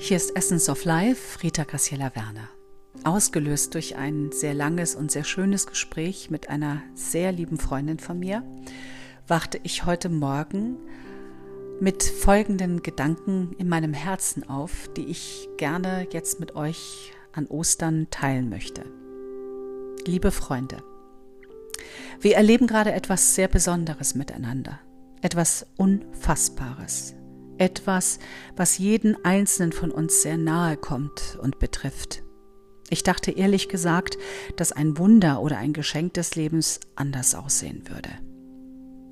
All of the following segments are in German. Hier ist Essence of Life, Rita Graciela Werner. Ausgelöst durch ein sehr langes und sehr schönes Gespräch mit einer sehr lieben Freundin von mir, wachte ich heute Morgen mit folgenden Gedanken in meinem Herzen auf, die ich gerne jetzt mit euch an Ostern teilen möchte. Liebe Freunde, wir erleben gerade etwas sehr Besonderes miteinander, etwas Unfassbares. Etwas, was jeden Einzelnen von uns sehr nahe kommt und betrifft. Ich dachte ehrlich gesagt, dass ein Wunder oder ein Geschenk des Lebens anders aussehen würde.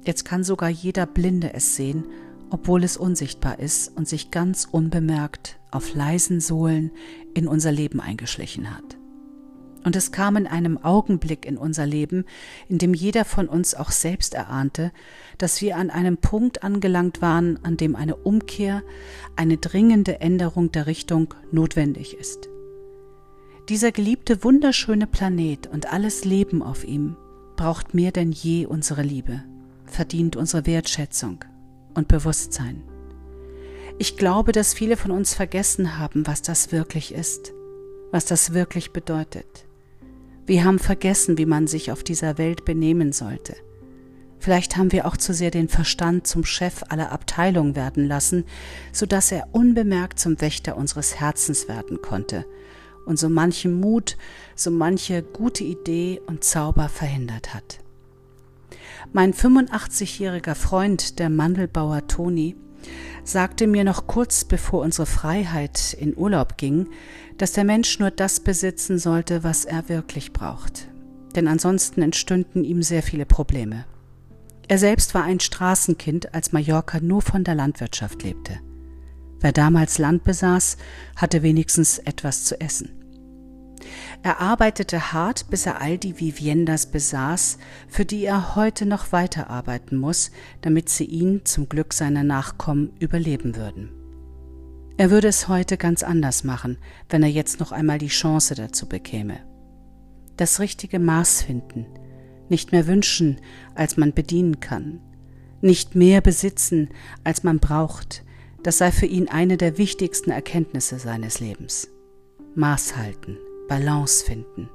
Jetzt kann sogar jeder Blinde es sehen, obwohl es unsichtbar ist und sich ganz unbemerkt auf leisen Sohlen in unser Leben eingeschlichen hat. Und es kam in einem Augenblick in unser Leben, in dem jeder von uns auch selbst erahnte, dass wir an einem Punkt angelangt waren, an dem eine Umkehr, eine dringende Änderung der Richtung notwendig ist. Dieser geliebte, wunderschöne Planet und alles Leben auf ihm braucht mehr denn je unsere Liebe, verdient unsere Wertschätzung und Bewusstsein. Ich glaube, dass viele von uns vergessen haben, was das wirklich ist, was das wirklich bedeutet. Wir haben vergessen, wie man sich auf dieser Welt benehmen sollte. Vielleicht haben wir auch zu sehr den Verstand zum Chef aller Abteilungen werden lassen, sodass er unbemerkt zum Wächter unseres Herzens werden konnte und so manchen Mut, so manche gute Idee und Zauber verhindert hat. Mein 85-jähriger Freund, der Mandelbauer Toni, sagte mir noch kurz bevor unsere Freiheit in Urlaub ging, dass der Mensch nur das besitzen sollte, was er wirklich braucht. Denn ansonsten entstünden ihm sehr viele Probleme. Er selbst war ein Straßenkind, als Mallorca nur von der Landwirtschaft lebte. Wer damals Land besaß, hatte wenigstens etwas zu essen. Er arbeitete hart, bis er all die Viviendas besaß, für die er heute noch weiterarbeiten muss, damit sie ihn, zum Glück seiner Nachkommen, überleben würden. Er würde es heute ganz anders machen, wenn er jetzt noch einmal die Chance dazu bekäme. Das richtige Maß finden, nicht mehr wünschen, als man bedienen kann, nicht mehr besitzen, als man braucht, das sei für ihn eine der wichtigsten Erkenntnisse seines Lebens. Maß halten. Balance finden.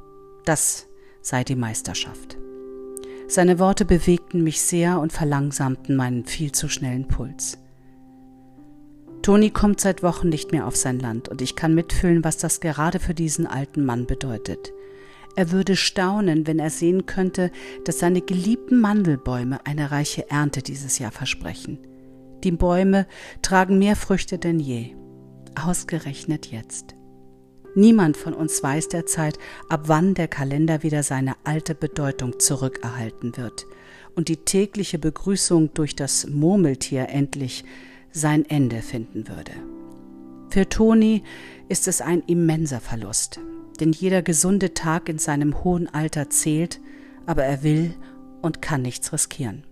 Das sei die Meisterschaft. Seine Worte bewegten mich sehr und verlangsamten meinen viel zu schnellen Puls. Toni kommt seit Wochen nicht mehr auf sein Land und ich kann mitfühlen, was das gerade für diesen alten Mann bedeutet. Er würde staunen, wenn er sehen könnte, dass seine geliebten Mandelbäume eine reiche Ernte dieses Jahr versprechen. Die Bäume tragen mehr Früchte denn je. Ausgerechnet jetzt. Niemand von uns weiß derzeit, ab wann der Kalender wieder seine alte Bedeutung zurückerhalten wird und die tägliche Begrüßung durch das Murmeltier endlich sein Ende finden würde. Für Toni ist es ein immenser Verlust, denn jeder gesunde Tag in seinem hohen Alter zählt, aber er will und kann nichts riskieren.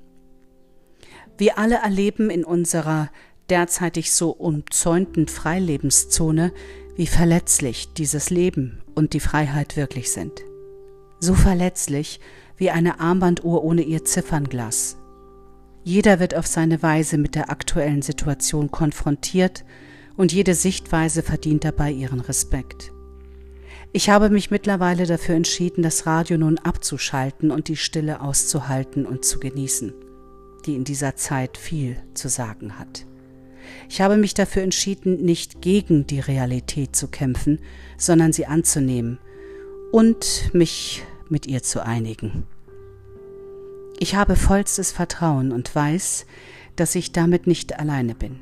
Wir alle erleben in unserer derzeitig so umzäunten Freilebenszone, wie verletzlich dieses Leben und die Freiheit wirklich sind. So verletzlich wie eine Armbanduhr ohne ihr Ziffernglas. Jeder wird auf seine Weise mit der aktuellen Situation konfrontiert und jede Sichtweise verdient dabei ihren Respekt. Ich habe mich mittlerweile dafür entschieden, das Radio nun abzuschalten und die Stille auszuhalten und zu genießen, die in dieser Zeit viel zu sagen hat. Ich habe mich dafür entschieden, nicht gegen die Realität zu kämpfen, sondern sie anzunehmen und mich mit ihr zu einigen. Ich habe vollstes Vertrauen und weiß, dass ich damit nicht alleine bin.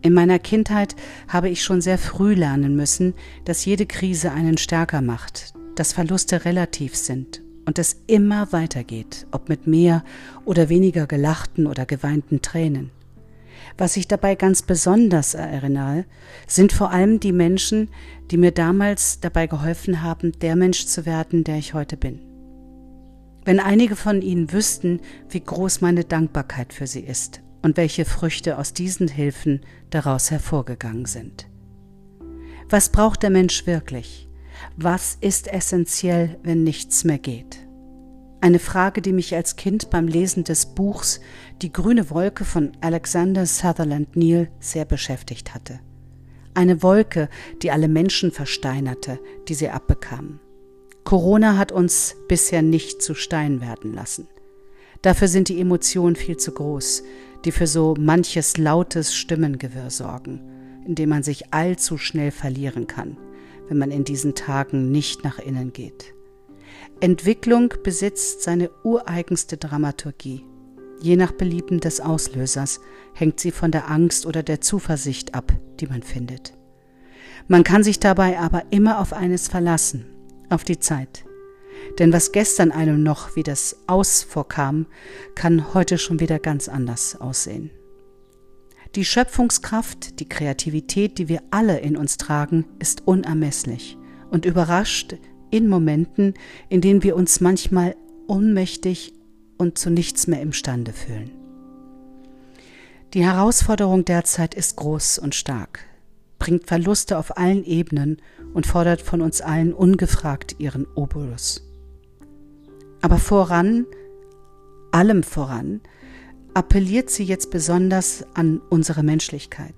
In meiner Kindheit habe ich schon sehr früh lernen müssen, dass jede Krise einen stärker macht, dass Verluste relativ sind und es immer weitergeht, ob mit mehr oder weniger gelachten oder geweinten Tränen. Was ich dabei ganz besonders erinnere, sind vor allem die Menschen, die mir damals dabei geholfen haben, der Mensch zu werden, der ich heute bin. Wenn einige von Ihnen wüssten, wie groß meine Dankbarkeit für Sie ist und welche Früchte aus diesen Hilfen daraus hervorgegangen sind. Was braucht der Mensch wirklich? Was ist essentiell, wenn nichts mehr geht? Eine Frage, die mich als Kind beim Lesen des Buchs »Die grüne Wolke« von Alexander Sutherland Neill sehr beschäftigt hatte. Eine Wolke, die alle Menschen versteinerte, die sie abbekamen. Corona hat uns bisher nicht zu Stein werden lassen. Dafür sind die Emotionen viel zu groß, die für so manches lautes Stimmengewirr sorgen, in dem man sich allzu schnell verlieren kann, wenn man in diesen Tagen nicht nach innen geht. Entwicklung besitzt seine ureigenste Dramaturgie. Je nach Belieben des Auslösers hängt sie von der Angst oder der Zuversicht ab, die man findet. Man kann sich dabei aber immer auf eines verlassen, auf die Zeit. Denn was gestern einem noch wie das Aus vorkam, kann heute schon wieder ganz anders aussehen. Die Schöpfungskraft, die Kreativität, die wir alle in uns tragen, ist unermesslich und überrascht in Momenten, in denen wir uns manchmal ohnmächtig und zu nichts mehr imstande fühlen. Die Herausforderung derzeit ist groß und stark, bringt Verluste auf allen Ebenen und fordert von uns allen ungefragt ihren Obolus. Aber voran, allem voran, appelliert sie jetzt besonders an unsere Menschlichkeit.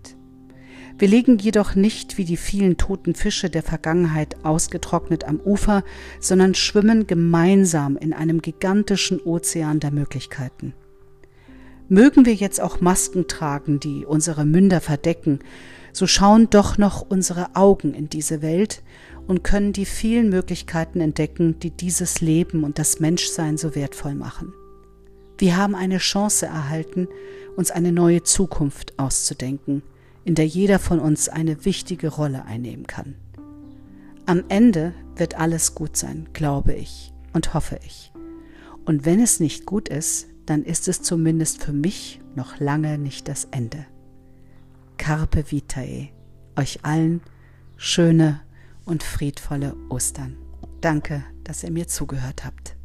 Wir liegen jedoch nicht wie die vielen toten Fische der Vergangenheit ausgetrocknet am Ufer, sondern schwimmen gemeinsam in einem gigantischen Ozean der Möglichkeiten. Mögen wir jetzt auch Masken tragen, die unsere Münder verdecken, so schauen doch noch unsere Augen in diese Welt und können die vielen Möglichkeiten entdecken, die dieses Leben und das Menschsein so wertvoll machen. Wir haben eine Chance erhalten, uns eine neue Zukunft auszudenken, in der jeder von uns eine wichtige Rolle einnehmen kann. Am Ende wird alles gut sein, glaube ich und hoffe ich. Und wenn es nicht gut ist, dann ist es zumindest für mich noch lange nicht das Ende. Carpe Vitae, euch allen schöne und friedvolle Ostern. Danke, dass ihr mir zugehört habt.